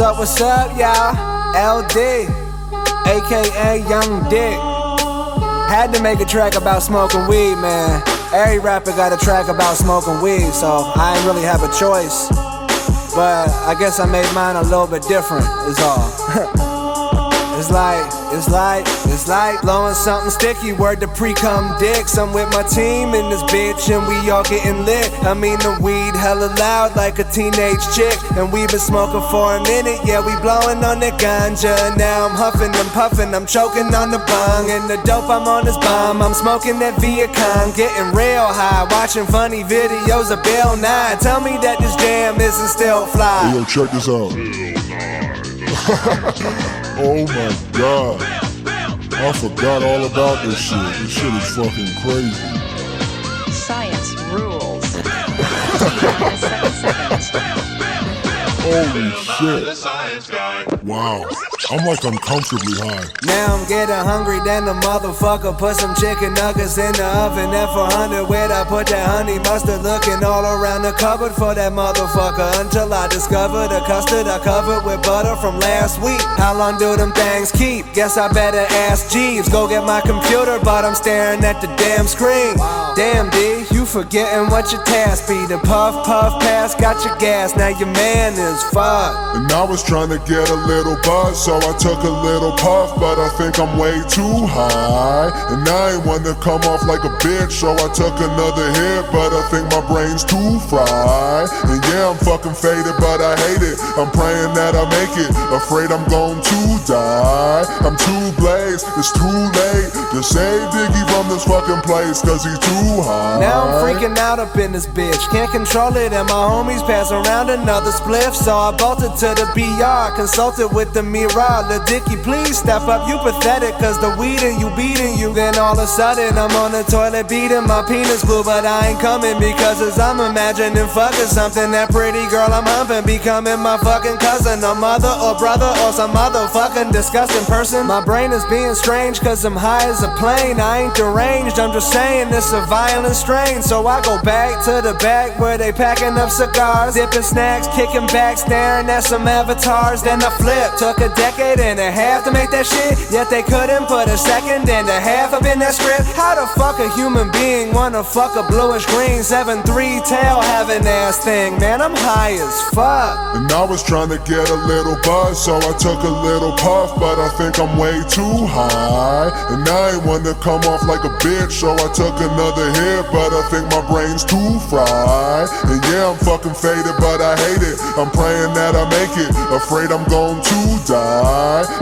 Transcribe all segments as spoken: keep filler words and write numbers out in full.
What's up, what's up, y'all? L D, aka Young Dick. Had to make a track about smoking weed, man. Every rapper got a track about smoking weed, so I ain't really have a choice. But I guess I made mine a little bit different, is all. It's like, it's like, it's like blowing something sticky. Word to pre-cum dicks. I'm with my team in this bitch and we all getting lit. I mean the weed hella loud like a teenage chick. And we been smoking for a minute. Yeah, we blowing on that ganja. Now I'm huffing and puffing. I'm choking on the bong and the dope. I'm on this bomb. I'm smoking that Viacom, getting real high, watching funny videos of Bill Nye. Tell me that this jam isn't still fly. Hey, yo, check this out. Oh my God, I forgot all about this shit. This shit is fucking crazy. Science rules. Holy shit. Wow, I'm like uncomfortably high. Now I'm getting hungry, then the motherfucker put some chicken nuggets in the oven. And for a hundred where I put that honey mustard, looking all around the cupboard for that motherfucker, until I discovered a custard I covered with butter from last week. How long do them things keep? Guess I better ask Jeeves. Go get my computer, but I'm staring at the damn screen. Damn D, you forgetting what your task be. The puff, puff, pass, got your gas. Now your man is fucked. And I was trying to get a little buzz, so I took a little puff, but I think I'm way too high. And I ain't wanna come off like a bitch, so I took another hit, but I think my brain's too fried. And yeah, I'm fucking faded, but I hate it. I'm praying that I make it, afraid I'm going to die. I'm too blazed, it's too late to save Diggy from this fucking place, cause he's too high. Now I'm freaking out up in this bitch, can't control it, and my homies pass around another spliff. So I bolted to the B R, consulted with the mirror. Lil Dicky, please step up, you pathetic, cause the weed and you beating you. Then all of a sudden I'm on the toilet beating my penis blue. But I ain't coming because as I'm imagining fucking something, that pretty girl I'm humping becoming my fucking cousin, or mother or brother or some other fucking disgusting person. My brain is being strange cause I'm high as a plane. I ain't deranged, I'm just saying it's a violent strain. So I go back to the back where they packing up cigars, dipping snacks, kicking back, staring at some avatars. Then I flip, took a deck and a half to make that shit, yet they couldn't put a second and a half up in that script. How the fuck a human being wanna fuck a bluish green seven three tail having ass thing? Man, I'm high as fuck. And I was trying to get a little buzz, so I took a little puff, but I think I'm way too high. And I ain't wanna come off like a bitch, so I took another hit, but I think my brain's too fried. And yeah, I'm fucking faded, but I hate it. I'm praying that I make it, afraid I'm going to die.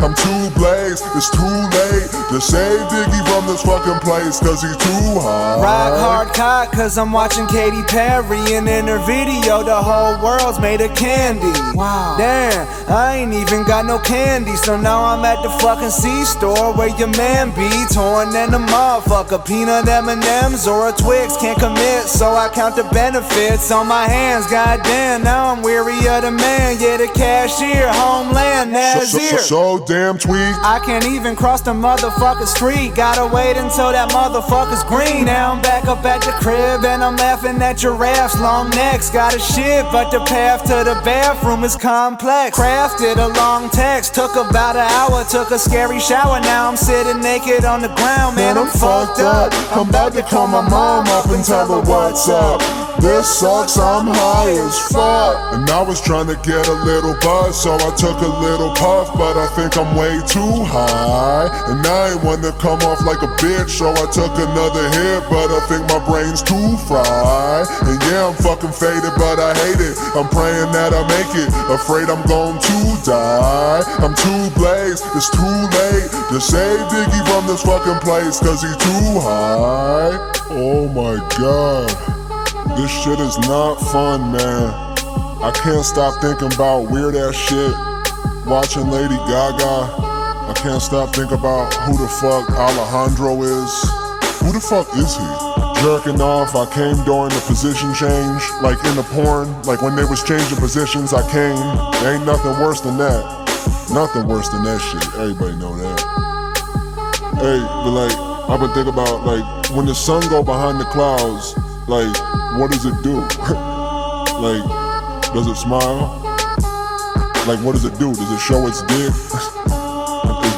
I'm too blazed, it's too late to save Diggy from this fucking place, cause he's too high. Rock hard cock, cause I'm watching Katy Perry, and in her video the whole world's made of candy. Wow. Damn, I ain't even got no candy. So now I'm at the fucking C-store where your man be torn and a motherfucker, peanut M and M's or a Twix. Can't commit, so I count the benefits on my hands. Goddamn, now I'm weary of the man. Yeah, the cashier, homeland, that's it. So damn tweet, I can't even cross the motherfucker's street. Gotta wait until that motherfucker's green. Now I'm back up at the crib and I'm laughing at giraffes. Long necks got a shit, but the path to the bathroom is complex. Crafted a long text, took about an hour, took a scary shower. Now I'm sitting naked on the ground, man, man I'm, I'm fucked up. up. I'm about to call my mom up and tell her what's up. This sucks, I'm high as fuck. And I was trying to get a little buzz, so I took a little puff, but I think I'm way too high. And I ain't wanna come off like a bitch, so I took another hit, but I think my brain's too fried. And yeah, I'm fucking faded, but I hate it. I'm praying that I make it, afraid I'm going to die. I'm too blazed, it's too late to save Diggy from this fucking place, cause he's too high. Oh my God, this shit is not fun, man. I can't stop thinking about weird ass shit. Watching Lady Gaga. I can't stop thinking about who the fuck Alejandro is. Who the fuck is he? Jerking off, I came during the position change. Like in the porn, like when they was changing positions, I came. There ain't nothing worse than that. Nothing worse than that shit. Everybody know that. Hey, but like, I've been thinking about like, when the sun go behind the clouds, like, what does it do? Like, does it smile? like, what does it do? Does it show its dick? It's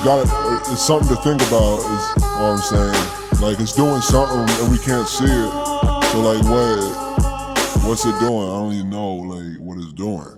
got it, it's something to think about, is all I'm saying. Like, it's doing something and we can't see it. So like, what? What's it doing? I don't even know, like, what it's doing.